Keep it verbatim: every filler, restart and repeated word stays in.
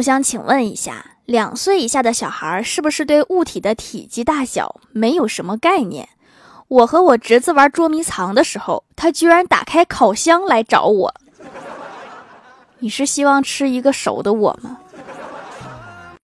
我想请问一下，两岁以下的小孩是不是对物体的体积大小没有什么概念？我和我侄子玩捉迷藏的时候，他居然打开烤箱来找我。你是希望吃一个熟的我吗？